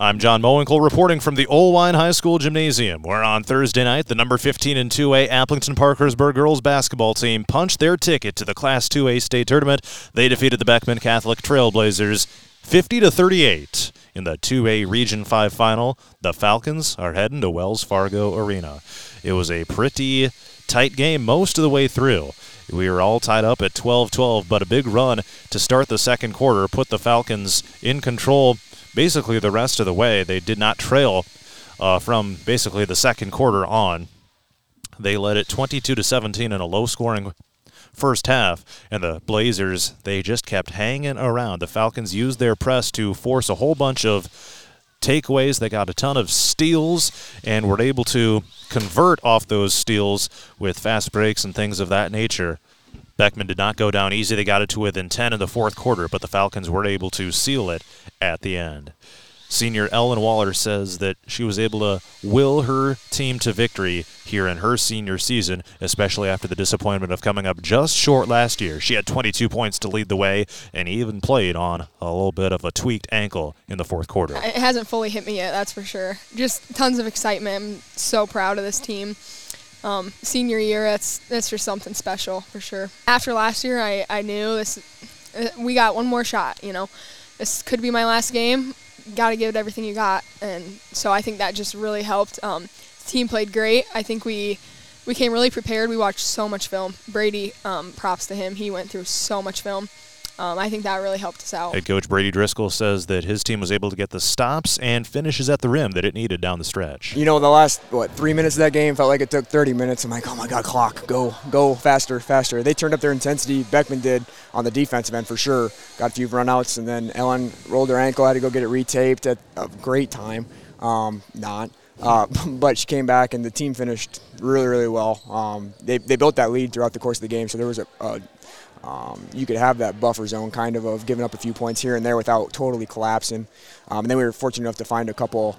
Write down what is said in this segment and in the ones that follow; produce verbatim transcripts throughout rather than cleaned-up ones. I'm John Mowinkel reporting from the Old Wine High School Gymnasium, where on Thursday night, the number fifteen and two A Aplington-Parkersburg girls basketball team punched their ticket to the Class two A state tournament. They defeated the Beckman Catholic Trailblazers fifty to thirty-eight. In the two A Region five final, the Falcons are heading to Wells Fargo Arena. It was a pretty tight game most of the way through. We were all tied up at twelve twelve, but a big run to start the second quarter put the Falcons in control basically the rest of the way. They did not trail uh, from basically the second quarter on. They led it twenty-two to seventeen in a low-scoring first half, and the Blazers, they just kept hanging around. The Falcons used their press to force a whole bunch of takeaways. They got a ton of steals and were able to convert off those steals with fast breaks and things of that nature. Beckman did not go down easy. They got it to within ten in the fourth quarter, but the Falcons were able to seal it at the end. Senior Ellen Waller says that she was able to will her team to victory here in her senior season, especially after the disappointment of coming up just short last year. She had twenty-two points to lead the way and even played on a little bit of a tweaked ankle in the fourth quarter. It hasn't fully hit me yet, that's for sure. Just tons of excitement. I'm so proud of this team. Um, senior year, that's that's just something special for sure. After last year, I, I knew this. We got one more shot, you know. This could be my last game. Got to give it everything you got, and so I think that just really helped. Um, the team played great. I think we we came really prepared. We watched so much film. Brady, um, props to him. He went through so much film. Um, I think that really helped us out. Head coach Brady Driscoll says that his team was able to get the stops and finishes at the rim that it needed down the stretch. You know, the last, what, three minutes of that game felt like it took thirty minutes. I'm like, oh, my God, clock, go, go, faster, faster. They turned up their intensity. Beckman did on the defensive end for sure. Got a few runouts, and then Ellen rolled her ankle, had to go get it retaped at a great time. Um, not. Uh, but she came back, and the team finished really, really well. Um, they, they built that lead throughout the course of the game, so there was a, a Um, you could have that buffer zone kind of of giving up a few points here and there without totally collapsing. Um, and then we were fortunate enough to find a couple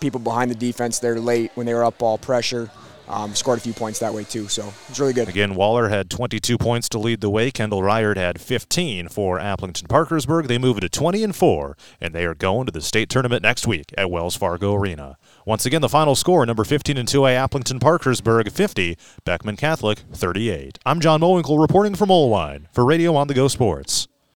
people behind the defense there late when they were up ball pressure. Um, scored a few points that way too, so it was really good. Again, Waller had twenty-two points to lead the way. Kendall Riard had fifteen for Aplington-Parkersburg. They move it to twenty and four, and they are going to the state tournament next week at Wells Fargo Arena. Once again, the final score, number fifteen and two A Aplington-Parkersburg fifty, Beckman Catholic thirty-eight. I'm John Mowinkel reporting from Old Wine for Radio On The Go Sports.